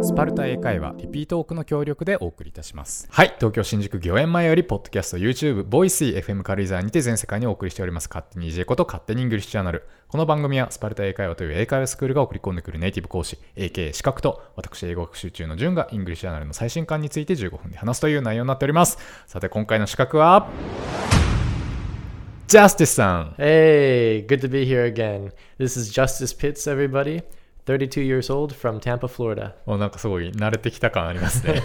くスパルタ英会話リピートオークの協力でお送りいたします。はい、東京新宿御苑前よりポッドキャスト、YouTube、ボイスイ FM 軽井沢にて全世界にお送りしております。勝手に EJ こと勝手に English Journal。この番組はスパルタ英会話という英会話スクールが送り込んでくるネイティブ講師 AK 資格と私英語学習中の潤がイングリッシュジャーナルの最新刊について15分で話すという内容になっております。さて今回の資格は Justice さん。 Hey, good to be here again. This is Justice Pitts, everybody. 32 years old from Tampa, Florida. なんかすごい慣れてきた感ありますね。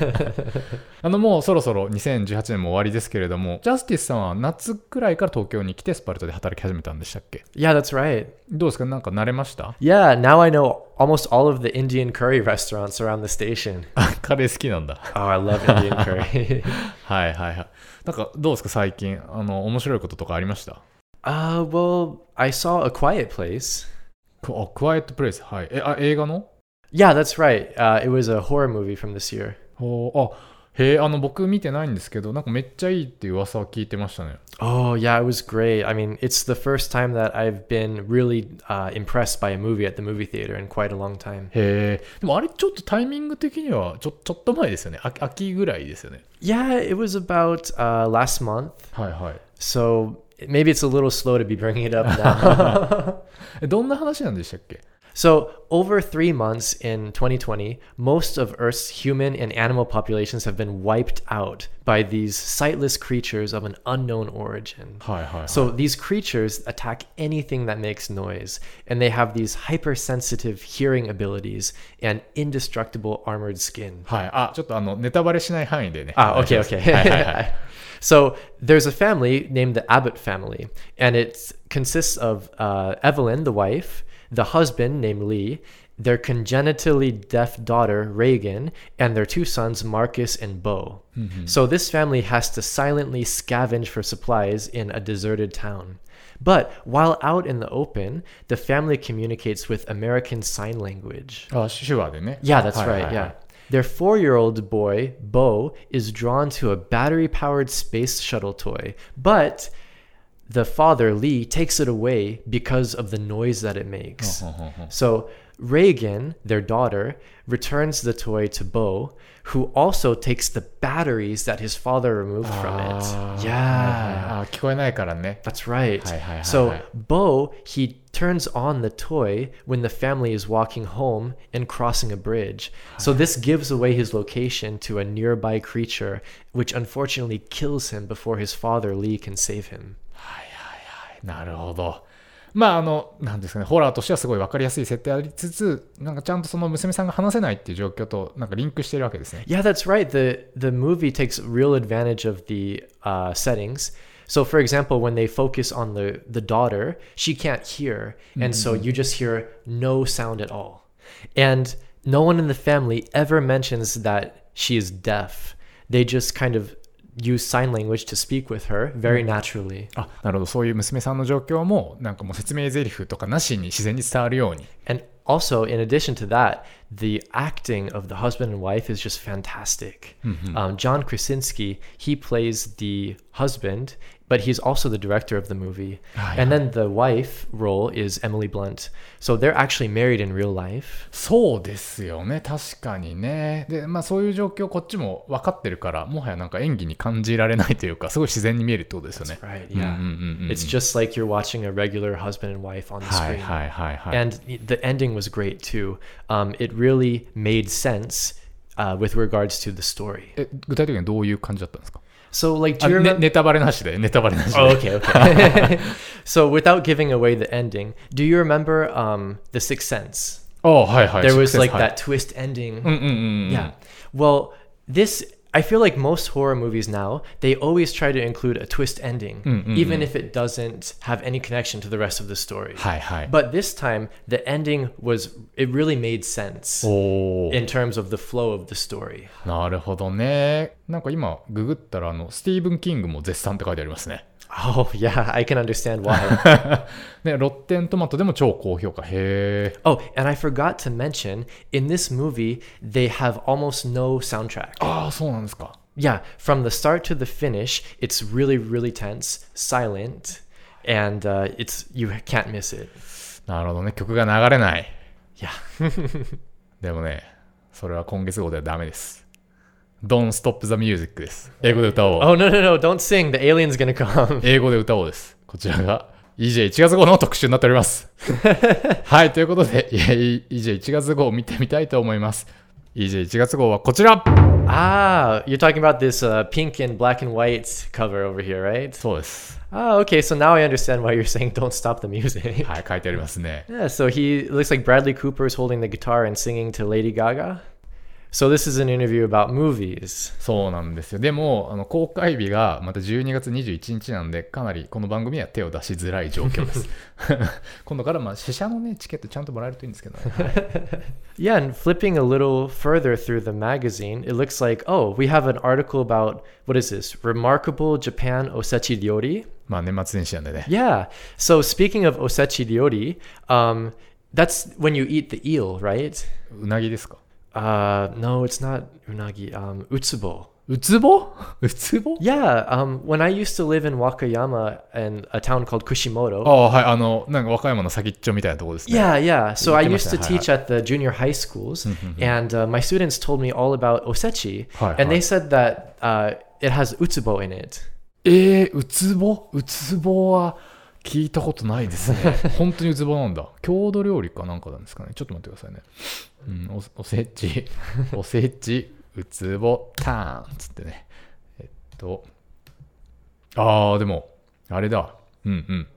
もうそろそろ2018年も終わりですけれども、ジャスティスさんは夏くらいから東京に来てスパルタで働き始めたんでしたっけ？ Yeah, that's right. どうですか？なんか慣れました？ Yeah, now I know almost all of the Indian curry restaurants around the station. カレー好きなんだ。Oh, I love Indian curry. はいはいはい。なんかどうですか最近、面白いこととかありました？ Well, I saw A Quiet Place.Quiet Place. はい。映画の？ Yeah, that's right.、it was a horror movie from this year. 僕見てないんですけど、なんかめっちゃいいっていう噂は聞いてましたね。Oh, yeah, it was great. I mean, it's the first time that I've been really、impressed by a movie at the movie theater in quite a long time. でもあれちょっとタイミング的にはちょっと前ですよね。秋ぐらいですよね。Yeah, it was about、last month. はいはい。So...Maybe it's a little slow to be bringing it up now. どんな話なんでしたっけ？ So, over 3 months in 2020, most of Earth's human and animal populations have been wiped out by these sightless creatures of an unknown origin. はいはいはい。 So, these creatures attack anything that makes noise, and they have these hypersensitive hearing abilities and indestructible armored skin. はい。ちょっとネタバレしない範囲でね。OK, OK. はいはいはい。So there's a family named the Abbott family, and it consists of Evelyn, the wife, the husband named Lee, their congenitally deaf daughter, Reagan, and their 2 sons, Marcus and Beau. Mm-hmm. So this family has to silently scavenge for supplies in a deserted town. But while out in the open, the family communicates with American Sign Language. Oh, sure. Yeah, that's right, yeah.Their 4-year-old boy, Beau, is drawn to a battery-powered space shuttle toy, but the father, Lee, takes it away because of the noise that it makes. So Reagan, their daughter, returns the toy to Beau, who also takes the batteries that his father removed from it. Yeah. 聞こえないからね。 That's right. So Beau, he turns on the toy when the family is walking home and crossing a bridge. So this gives away his location to a nearby creature, which unfortunately kills him before his father, Lee, can save him. はいはいはい。なるほど。まあなんですかね、ホラーとしてはすごい分かりやすい設定ありつつ、なんかちゃんとその娘さんが話せないっていう状況となんかリンクしてるわけですね。 Yeah, that's right. The movie takes real advantage of the、settings. So for example, when they focus on the daughter, she can't hear. And so you just hear no sound at all. And no one in the family ever mentions that she is deaf. They just kind of use sign language to speak with her very naturally. なるほど。そういう娘さんの状況もなんかもう説明台詞とかなしに自然に伝わるように。 And also, in addition to that, the acting of the husband and wife is just fantastic. John Krasinski, he plays the husband, but he's also the director of the movie. And then the wife role is Emily Blunt. So they're actually married in real life. そうですよね、確かにね。で、まあそういう状況こっちも分かってるから、もはやなんか演技に感じられないというか、すごい自然に見えるってことですよね。That's right, yeah. It's just like you're watching a regular husband and wife on the screen. はいはいはいはい。And the ending was great too.、it really made sense、with regards to the story. 具体的にはどういう感じだったんですか？So, like, do you remember? ネタバレなしで。Oh, okay, okay. So, without giving away the ending, do you remember、The Sixth Sense? Oh, hi, hi. There was like that twist ending. Yeah. Well, I feel like most horror movies now, they always try to include a twist ending, even if it doesn't have any connection to the rest of the story. But this time, the ending it really made sense in terms of the flow of the story. なるほどね。なんか今ググったらスティーブン・キングも絶賛って書いてありますね。Oh, yeah, I can understand why. ね、ロッテントマトでも超高評価。へえ。Oh, and I forgot to mention, in this movie, they have almost no soundtrack. ああ、そうなんですか。Yeah, from the start to the finish, it's really, really tense, silent, and it's you can't miss it. なるほどね、曲が流れない。いや。でもね、それは今月号ではダメです。Don't stop the music です。英語で歌おう。Oh, no, no, no, don't sing. The alien's gonna come. 英語で歌おうです。こちらが EJ1 月号の特集になっております。はい、ということで EJ1 月号を見てみたいと思います。EJ1 月号はこちら。Ah, you're talking about this、pink and black and white cover over here, right? そうです。Ah, okay, so now I understand why you're saying don't stop the music. はい、書いてありますね。Yeah, so he looks like Bradley Cooper is holding the guitar and singing to Lady Gaga.So this is an interview about movies. そうなんですよ。でも公開日がまた12月21日なんで、かなりこの番組は手を出しづらい状況です。今度からまあ試写のねチケットちゃんともらえるといいんですけど、ね。Yeah, and flipping a little further through the magazine, it looks like, oh, we have an article about what is this? Remarkable Japan Osechi Ryori? まあ年末年始なんでね。Yeah. So speaking of Osechi Ryori, that's when you eat the eel, right? うなぎですか？No, it's not unagi. Utsubo. Utsubo? Utsubo? Yeah. When I used to live in Wakayama and a town called Kushimoto. Oh, はい、なんか和歌山の先っちょみたいなところですね。Yeah, yeah. So I used to teach at the junior high schools, and my students told me all about osechi, and they said that it has utsubo in it. utsubo? Utsubo は聞いたことないですね。本当にutsuboなんだ。郷土料理かなんかなんですかね。ちょっと待ってくださいね。うん、おせち、うつぼ、ターンつってね。ああ、でも、あれだ。うんうん。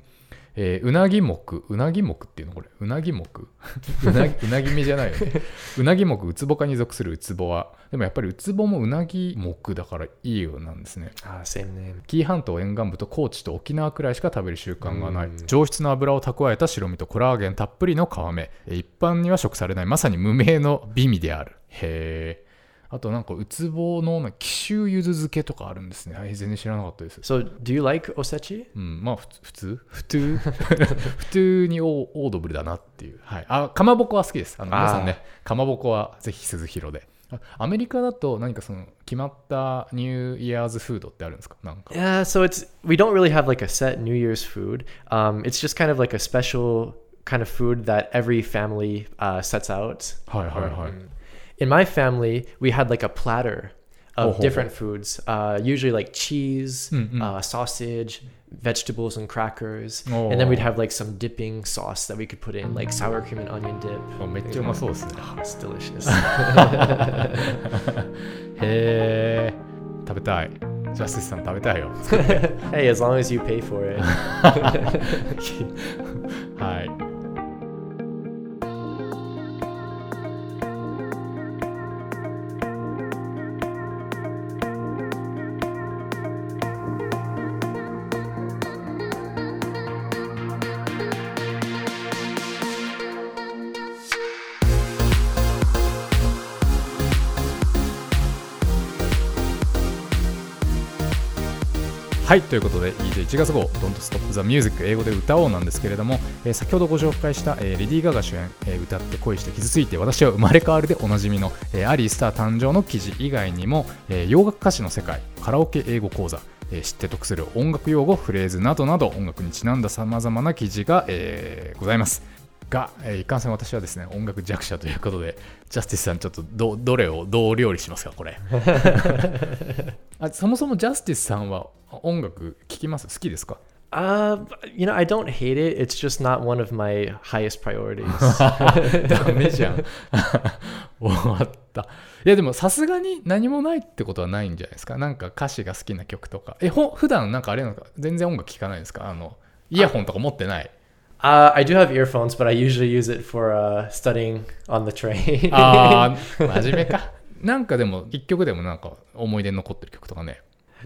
うなぎ目っていうのこれ。うなぎ目うなぎ目じゃないよね。うなぎ目、うつぼ科に属するうつぼは。でもやっぱりうつぼもうなぎ目だからいいよなんですね。ああ、セームネーム。紀伊半島沿岸部と高知と沖縄くらいしか食べる習慣がない。上質な油を蓄えた白身とコラーゲンたっぷりの皮目。一般には食されない。まさに無名の美味である。へえ。あとなんかうつぼの紀州柚子漬けとかあるんですね。全然知らなかったです。So do you like osechi? うん、まあ普通普通にオードブルだなっていう。はい。あ、かまぼこは好きです。皆さんね、かまぼこはぜひ鈴廣で。アメリカだと何かその決まったニューイヤーズフードってあるんですか？なんか。Yeah, so it's we don't really have like a set New Year's food. It's just kind of like a special kind of food that every family sets out. はいはいはい。In my family, we had like a platter of different foods, usually like cheese, sausage, vegetables and crackers, and then we'd have like some dipping sauce that we could put in, like sour cream and onion dip. Oh, めっちゃうまそうですね。Oh, it's delicious. へー、食べたい。ジャスティスさん食べたいよ。Hey, as long as you pay for it. はい。はい、ということで EJ1 月号 Don't Stop the Music 英語で歌おうなんですけれども、先ほどご紹介した、レディー・ガガ主演、歌って恋して傷ついて私は生まれ変わるでおなじみの、アリー・スター誕生の記事以外にも、洋楽歌詞の世界、カラオケ英語講座、知って得する音楽用語、フレーズなどなど音楽にちなんだ様々な記事が、ございますが、いかんせん私はですね、音楽弱者ということで、ジャスティスさんちょっとどれをどう料理しますかこれ。あ、そもそもジャスティスさんは音楽聴きます？好きですか？You know, I don't hate it. It's just not one of my highest priorities. ダメじゃん。終わった。いやでもさすがに何もないってことはないんじゃないですか。なんか歌詞が好きな曲とか。普段なんかあれなのか全然音楽聴かないですか？イヤホンとか持ってない。I do have earphones, but I usually use it for studying on the train. 真面目か。なんかでも一曲でもなんか思い出に残ってる曲とかね。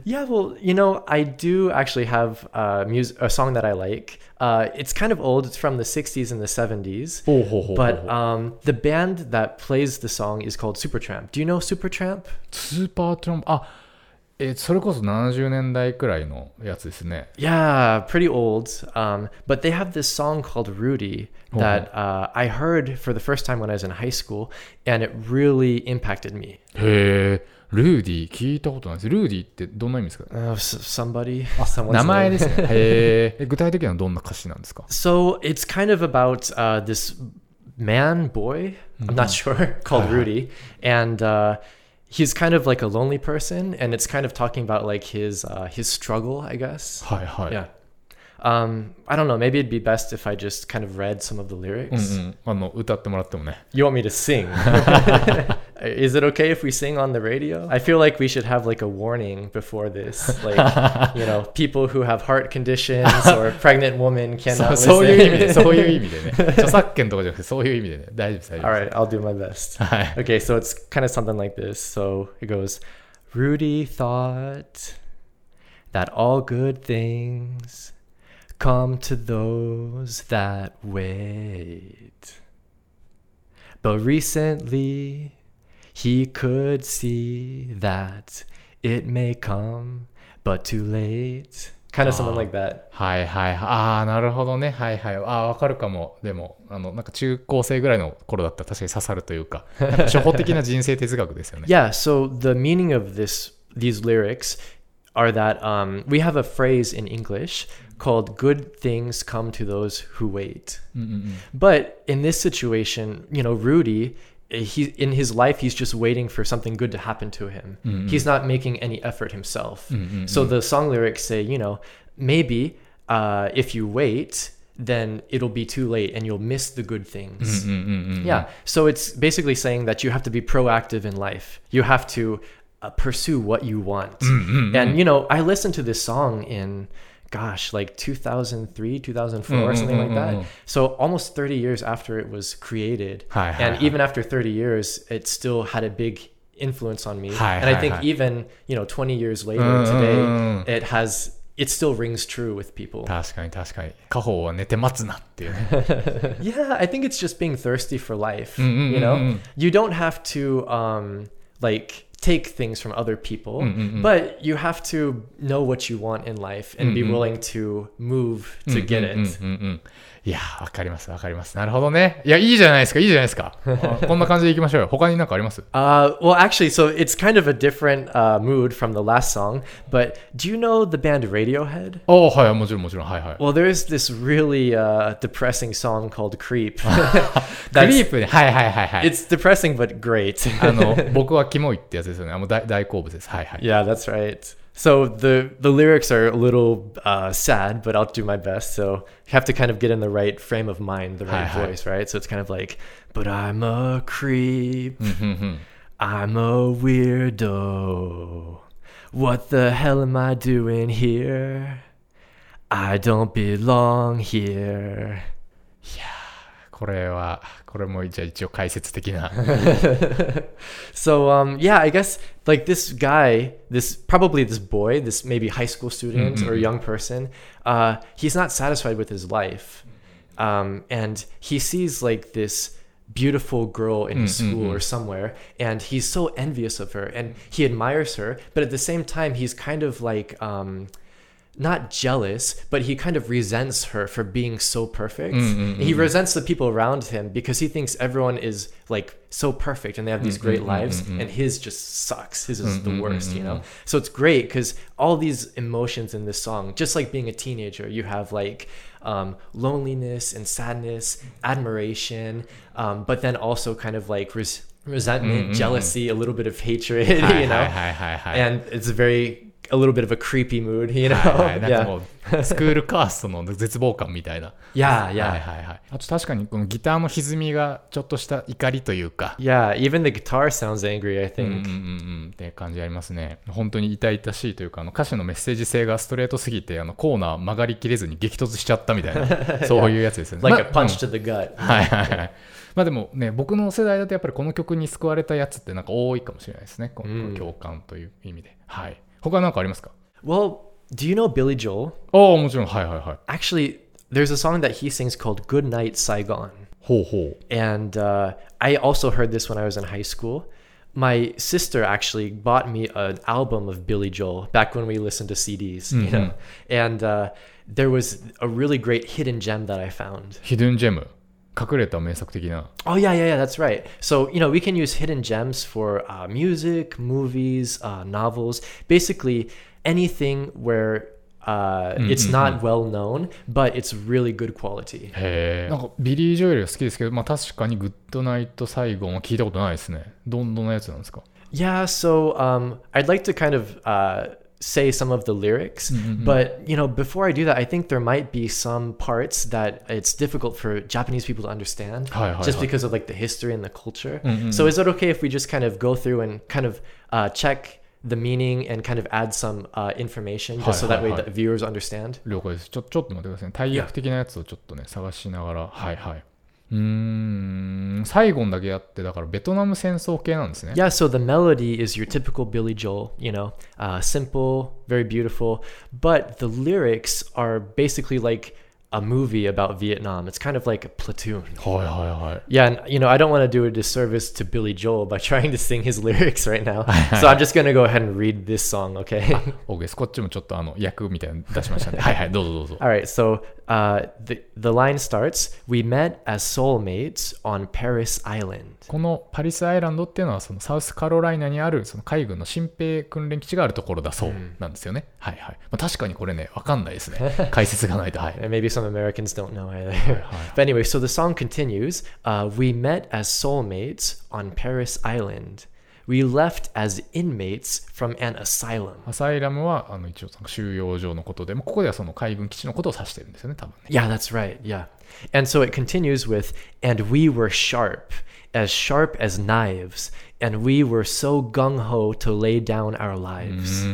Yeah, well, you know, I do actually have a song that I like. It's kind of old. It's from the 60s and the 70s. But the band that plays the song is called Supertramp. Do you know Supertramp? Supertramp. それこそ70年代くらいのやつですね。Yeah, pretty old.、But they have this song called Rudy that、I heard for the first time when I was in high school, and it really impacted me. へー、ルーディー聞いたことないです。ルーディーってどんな意味ですか、somebody. 名前ですね。へー。具体的にはどんな歌詞なんですか？ So it's kind of about、this man, boy, I'm not sure, called Rudy, and...、He's kind of like a lonely person, and it's kind of talking about like his struggle, I guess. Hi, hi. Yeah. I don't know. Maybe it'd be best if I just kind of read some of the lyrics. 歌ってもらってもね。You want me to sing? Is it okay if we sing on the radio? I feel like we should have like a warning before this. Like, you know, people who have heart conditions or pregnant women cannot listen. そういう意味で、そういう意味でね。著作権とかじゃなくて、そういう意味でね。大丈夫です、大丈夫です。All right, I'll do my best. Okay, so it's kind of something like this. So it goes, Rudy thought that all good things come to those that wait. But recently...He could see that it may come, but too late. Kind of something like that. はいはい。ああ、なるほどね。はいはい。ああ、わかるかも。でも、なんか中高生ぐらいの頃だったら確かに刺さるというか、なんか初歩的な人生哲学ですよね。Yeah, so the meaning of these lyrics are that、we have a phrase in English called good things come to those who wait. うんうんうん。But in this situation, you know, Rudy...in his life, he's just waiting for something good to happen to him. Mm-hmm. He's not making any effort himself. Mm-hmm. So the song lyrics say, you know, maybe if you wait, then it'll be too late and you'll miss the good things. Mm-hmm. Yeah. So it's basically saying that you have to be proactive in life. You have to pursue what you want. Mm-hmm. And, you know, I listened to this song in...Gosh, like 2003, 2004, or something like that. So almost 30 years after it was created. And even after 30 years, it still had a big influence on me. And I think even, you know, 20 years later today, it still rings true with people. 確かに確かに。家宝は寝て待つなっていうね。Yeah, I think it's just being thirsty for life. You know, you don't have to, like...take things from other people, but you have to know what you want in life and be willing to move to get it. いやー、わかりますわかります。なるほどね。いや、いいじゃないですか、いいじゃないですか。こんな感じでいきましょうよ。他に何かあります？Well, actually, so it's kind of a different mood from the last song, but do you know the band Radiohead? ああ、はい、もちろんもちろん、はいはい。Well, there is this really depressing song called Creep. Creep ね、はいはいはいはい。It's depressing but great. 僕はキモいってやつ。大好物です。はいはい。Yeah, that's right. So the lyrics are a little sad, but I'll do my best. So you have to kind of get in the right frame of mind, the right voice, right? So it's kind of like, but I'm a creep. I'm a weirdo. What the hell am I doing here? I don't belong here. Yeah.これもじゃあ一応解説的な。So, yeah, I guess like this guy, probably this boy, this maybe high school student or young person, he's not satisfied with his life. And he sees like this beautiful girl in his school or somewhere, and he's so envious of her and he admires her. But at the same time, he's kind of like...not jealous, but he kind of resents her for being so perfect. He resents the people around him because he thinks everyone is like so perfect and they have these great lives and his just sucks. His is the worst, you know? So it's great because all these emotions in this song, just like being a teenager, you have like loneliness and sadness, admiration, but then also kind of like resentment, jealousy, a little bit of hatred, you know? And it's a little bit of a creepy mood, you know? はい、はい、なんかもう、yeah. スクールカーストの絶望感みたいな。Yeah, yeah. はいはいはい。あと確かにこのギターの歪みがちょっとした怒りというか。Yeah, even the guitar sounds angry, I think. って感じありますね。本当に痛々しいというか、歌詞のメッセージ性がストレートすぎて、コーナー曲がりきれずに激突しちゃったみたいな、そういうやつですよね。Like a punch to the gut. はいはいはい。まあでもね、僕の世代だとやっぱりこの曲に救われたやつってなんか多いかもしれないですね。この共感という意味で。はい。他なんかありますか？ Well, do you know Billy Joel? ああ、もちろん。はいはいはい。Actually, there's a song that he sings called Goodnight Saigon. ほうほう。And I also heard this when I was in high school. my sister actually bought me an album of Billy Joel back when we listened to CDs, mm-hmm. you know, and there was a really great hidden gem that I found. Hidden gem? 隠れた名作的な。 Oh yeah, yeah, yeah, that's right. So, you know, we can use hidden gems for music, movies, novels, basically anything where it's not well known, but it's really good quality. へえ。なんかビリー・ジョエル好きですけど、まあ確かにグッドナイト・サイゴンは聞いたことないですね。どんなやつなんですか？ Yeah, so I'd like to kind of say some of the lyrics, mm-hmm. but you know, before I do that, I think there might be some parts that it's difficult for Japanese people to understand, just because of like the history and the culture. Mm-hmm. So is it okay if we just kind of go through and kind of check the meaning and kind of add some information just so that way the viewers understand? 了解です。ちょっと待ってくださいね。大役的なやつをちょっとね、探しながら、はいはい。サイゴンだけあって、だからベトナム戦争系なんですね。 Yeah, so the melody is your typical Billy Joel, you know,simple, very beautiful, but the lyrics are basically like a movie about Vietnam. It's kind of like a Platoon. はいはいはい。 Yeah, and you know, I don't want to do a disservice to Billy Joel by trying to sing his lyrics right now. So I'm just going to go ahead and read this song, okay? OK です。こっちもちょっと役みたいなの出しましたね。はいはい、どうぞ。Alright, so the line starts, We met as soulmates on Paris Island. このパリスアイランドっていうのはそのサウスカロライナにあるその海軍の新兵訓練基地があるところだそうなんですよね。はいはい。まあ、確かにこれね、わかんないですね。解説がないと。はい。Maybe some Americans don't know either. But anyway, so the song continues. We met as soulmates on Paris Island.We left as inmates from an asylum. アサイラムは一応収容所のことで、ここではその海軍基地のことを指してるんですよね、多分ね。Yeah, that's right. Yeah. And so it continues with, and we were sharp as knives, and we were so gung-ho to lay down our lives.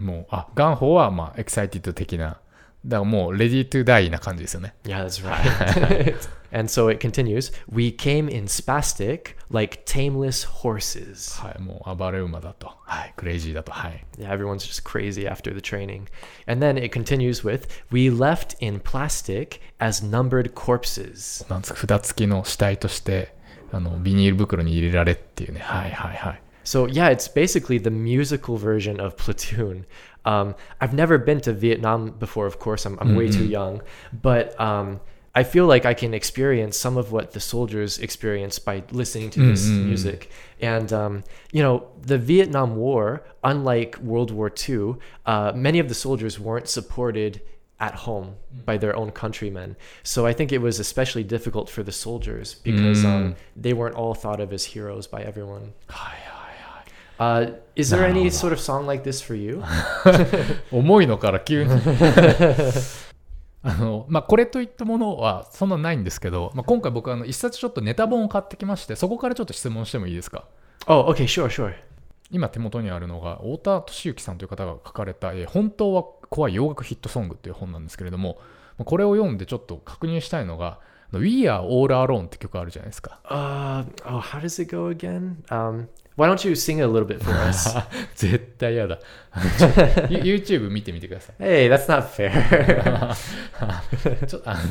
もう、gung-ho はまあエキサイティッド的な。だからもうレディートゥダイな感じですよね。 Yeah, that's right. And so it continues. We came in spastic like tameless horses. はい、もう暴れ馬だと。はい、クレイジーだと。はい。Yeah, everyone's just crazy after the training. And then it continues with, We left in plastic as numbered corpses. なんつか札付きの死体としてビニール袋に入れられっていうね。はいはいはい。So yeah, it's basically the musical version of Platoon.I've never been to Vietnam before, of course, I'm way too young, but I feel like I can experience some of what the soldiers experience by listening to this music. And, you know, the Vietnam War, unlike World War II, many of the soldiers weren't supported at home by their own countrymen. So I think it was especially difficult for the soldiers because they weren't all thought of as heroes by everyone. Is there any sort of song like this for you? 重いのから急にまあこれといったものはそんなないんですけど、まあ、今回僕は一冊ちょっとネタ本を買ってきまして、そこからちょっと質問してもいいですか？ Oh, okay, sure, sure. 今手元にあるのが太田敏之さんという方が書かれた、本当は怖い洋楽ヒットソングという本なんですけれども、これを読んでちょっと確認したいのがWe Are All Alone って曲あるじゃないですか。Oh, how does it go again? Why don't you sing a little bit for us? 絶対やだ。YouTube 見てみてください。Hey, that's not fair.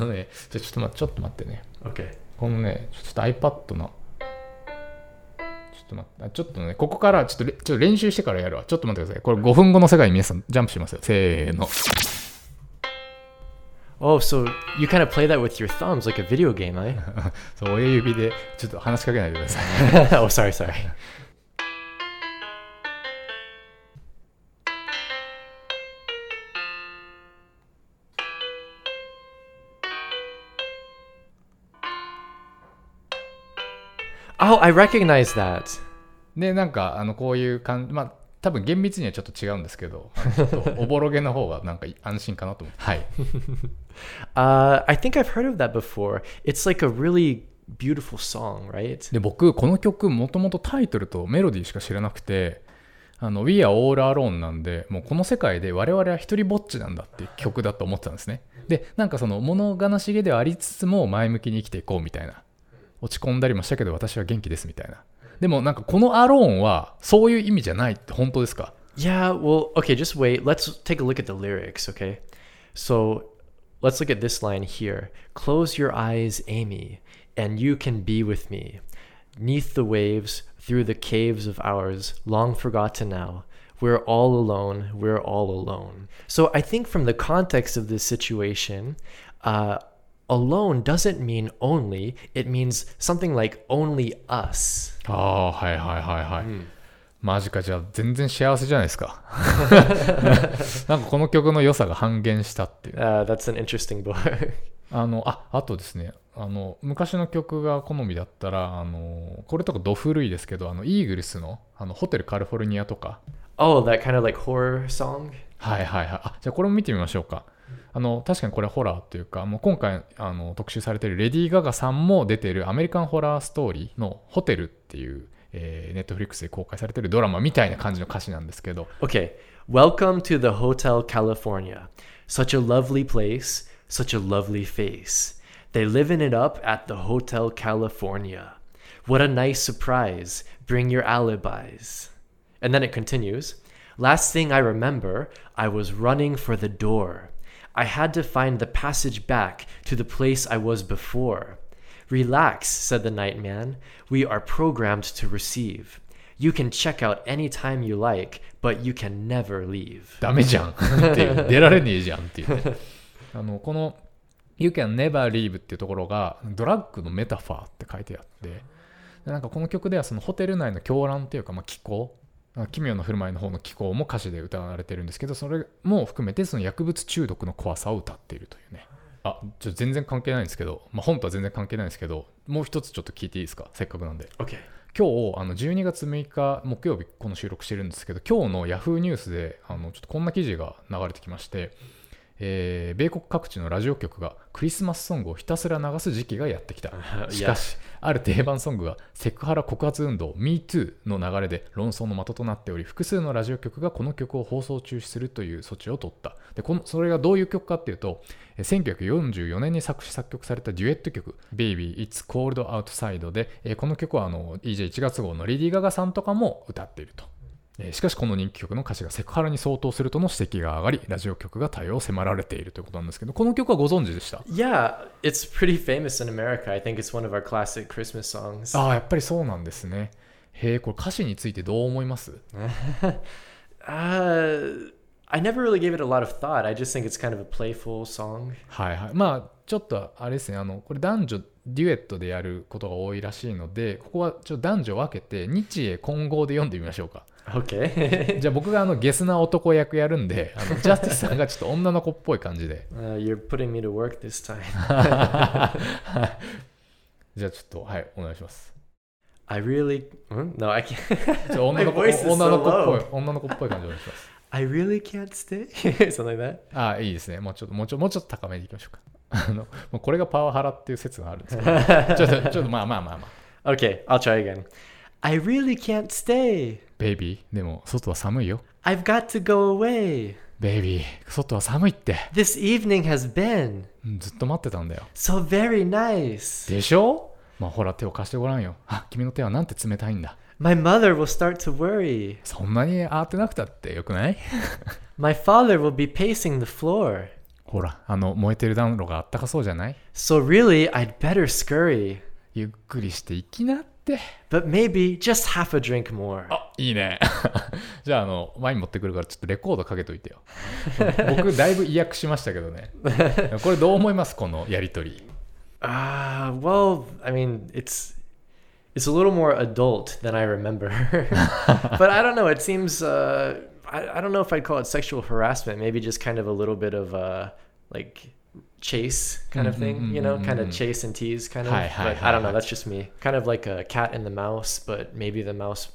ね、ちょっと待ってね。Okay. このね、ちょっと iPad の。ちょっとね、ここからちょっと練習してからやるわ。ちょっと待ってください。これ5分後の世界に皆さんジャンプしますよ。せーの。Oh, so you kind of play that with your thumbs like a video game, eh? そう、親指でちょっと話しかけないでください。Oh, sorry, sorry. Oh, I recognize that. で、なんかこういう感じ、まあ多分厳密にはちょっと違うんですけど、ちょっとおぼろげの方がなんか安心かなと思って。はい。I think I've heard of that before. It's like a really beautiful song, right? で僕この曲もともとタイトルとメロディーしか知らなくて、We Are All Alone なんで、もうこの世界で我々は一人ぼっちなんだっていう曲だと思ってたんですね。で、なんかその物悲しげではありつつも前向きに生きていこうみたいな。落ち込んだりもしたけど私は元気ですみたいな。でもなんかこのアローンはそういう意味じゃないって本当ですか？ Yeah, well, okay, just wait. Let's take a look at the lyrics, okay? So, let's look at this line here. Close your eyes, Amy, and you can be with me. 'neath the waves, through the caves of ours, long forgotten now. We're all alone, we're all alone.' So I think from the context of this situation, alone doesn't mean only. It means something like only us. ああ、はいはいはいはい。うん、マジか、じゃあ全然幸せじゃないですか。なんかこの曲の良さが半減したっていう。That's an interesting book. あとですね、昔の曲が好みだったら、これとかド古いですけど、イーグルスの、ホテルカリフォルニアとか。Oh, that kind of like horror song? はいはいはい。あ、じゃあこれも見てみましょうか。確かにこれホラーというか、もう今回特集されているレディー・ガガさんも出ているアメリカンホラーストーリーのホテルっていう、Netflix で公開されているドラマみたいな感じの歌詞なんですけど。Okay. Welcome to the Hotel California. Such a lovely place, such a lovely face. They liven it up at the Hotel California. What a nice surprise. Bring your alibis. And then it continues. Last thing I remember, I was running for the door.I had to find the passage back to the place I was before. Relax, said the night man. We are programmed to receive. You can check out any time you like, but you can never leave. ダメじゃんっていう。出られねえじゃんっていう、ね。この You can never leave っていうところがドラッグのメタファーって書いてあって、なんかこの曲ではそのホテル内の狂乱というか、まあ、気候。奇妙な振る舞いの方の気候も歌詞で歌われてるんですけど、それも含めてその薬物中毒の怖さを歌っているというね。あ、ちょっと全然関係ないんですけど、まあ、本とは全然関係ないんですけど、もう一つちょっと聞いていいですか、せっかくなんで。Okay. 今日12月6日木曜日この収録してるんですけど、今日のヤフーニュースでちょっとこんな記事が流れてきまして、米国各地のラジオ局がクリスマスソングをひたすら流す時期がやってきた。しかし、ある定番ソングがセクハラ告発運動 Me Too の流れで論争の的となっており、複数のラジオ局がこの曲を放送中止するという措置を取った。で、それがどういう曲かっていうと、1944年に作詞作曲されたデュエット曲 Baby It's Cold Outside で、この曲は1月号のレディー・ガガさんとかも歌っていると。しかしこの人気曲の歌詞がセクハラに相当するとの指摘が上がり、ラジオ局が対応を迫られているということなんですけど、この曲はご存知でした？ Yeah, it's pretty famous in America. I think it's one of our classic Christmas songs. ああ、やっぱりそうなんですね。へえ、これ歌詞についてどう思います？I never really gave it a lot of thought. I just think it's kind of a playful song. はいはい。まあちょっとあれですね、これ男女デュエットでやることが多いらしいので、ここはちょっと男女分けて日英混合で読んでみましょうか。Okay. じゃあ僕がゲスな男役やるんで、ジャスティスさんがちょっと女の子っぽい感じで。You're putting me to work this time. じゃあちょっと、はい、お願いします。I really... No, I can't. 女の子っぽい感じお願いします。I really can't stay? Something like that? ああ、いいですね。もうちょっと高めにいきましょうか。これがパワハラっていう説があるんですけど、ちょっとまあ。Okay, I'll try again.I really can't stay. Baby, でも外は寒いよ。I've got to go away. Baby, 外は寒いって。This evening has been. ずっと待ってたんだよ。So very nice. でしょ？まあほら手を貸してごらんよ。あ、君の手はなんて冷たいんだ。My mother will start to worry. そんなに慌てなくたってよくない？ My father will be pacing the floor. ほら、燃えてる暖炉があったかそうじゃない？ So really, I'd better scurry. ゆっくりして行きな。But maybe just half a drink more. あ、いいね。じゃあワイン持ってくるからちょっとレコードかけといてよ。僕だいぶ意訳しましたけどね。これどう思いますこのやりとり？Well, I mean, it's a little more adult than I remember. But I don't know. It seems I don't know if I'd call it sexual harassment. Maybe just kind of a little bit of like.Chase kind of thing, you know, kind of chase and tease kind of, but I don't know, that's just me. Kind of like a cat and the mouse, but maybe the mouse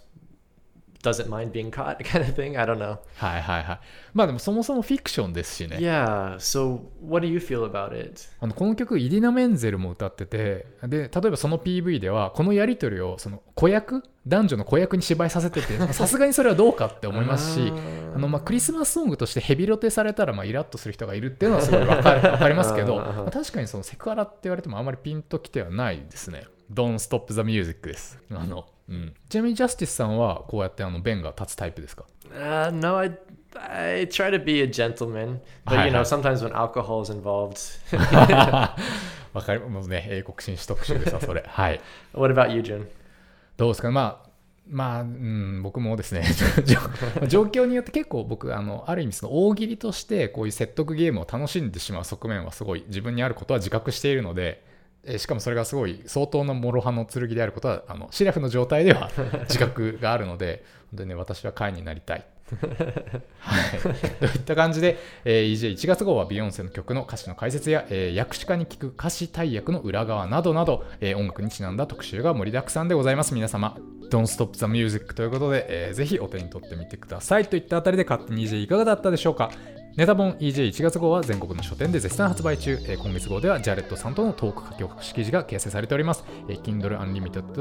doesn't mind being caught kind of thing, I don't know. はいはいはい。まあでもそもそもフィクションですしね。Yeah, so what do you feel about it? この曲、イディナ・メンゼルも歌ってて、で、例えばその PV では、このやり取りをその子役、男女の子役に芝居させてて、さすがにそれはどうかって思いますし、まあ、クリスマスソングとしてヘビロテされたら、まあ、イラッとする人がいるっていうのはすごいわかりますけど、まあ、確かにそのセクハラって言われてもあまりピンときてはないですね。Don't stop the music です。うん、ちなみにジャスティスさんはこうやって弁が立つタイプですか？No, I try to be a gentleman, but you know, sometimes when alcohol is involved. わかりますね。英国紳士特集でさ、それ。はい。What about you, Jun? どうですか、まあ、僕もですね状況によって結構僕ある意味その大喜利としてこういう説得ゲームを楽しんでしまう側面はすごい自分にあることは自覚しているので、しかもそれがすごい相当の諸刃の剣であることはシラフの状態では自覚があるので本当にね、私は会になりたいはい、といった感じで、EJ1 月号はビヨンセの曲の歌詞の解説や、訳詞家に聞く歌詞大役の裏側などなど、音楽にちなんだ特集が盛りだくさんでございます。皆様 Don't stop the music ということで、ぜひお手に取ってみてくださいといったあたりで、勝手に EJ いかがだったでしょうか。ネタ本 EJ1 月号は全国の書店で絶賛発売中、今月号ではジャレットさんとのトーク書き起こし記事が掲載されております。Kindle Unlimited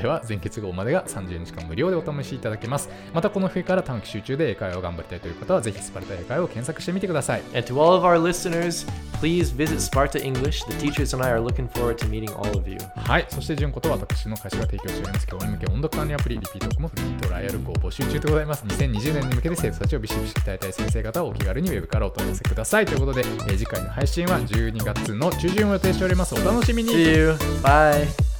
では前月号までが30日間無料でお試しいただけます。またこの冬から短期集中で英会話を頑張りたいという方はぜひスパルタ英会話を検索してみてください。 And to all of our listeners, please visit Sparta English. The teachers and I are looking forward to meeting all of you. はい、そして純子と私の会社が提供しております教員向け音読管理アプリリピートークもフリートライアル募集中でございます。2020年に向けて生徒たちをビシビシ鍛えたい先生方をお気軽にウェブからお問い合わせくださいということで、次回の配信は12月の中旬を予定しております。お楽しみに。See you. Bye.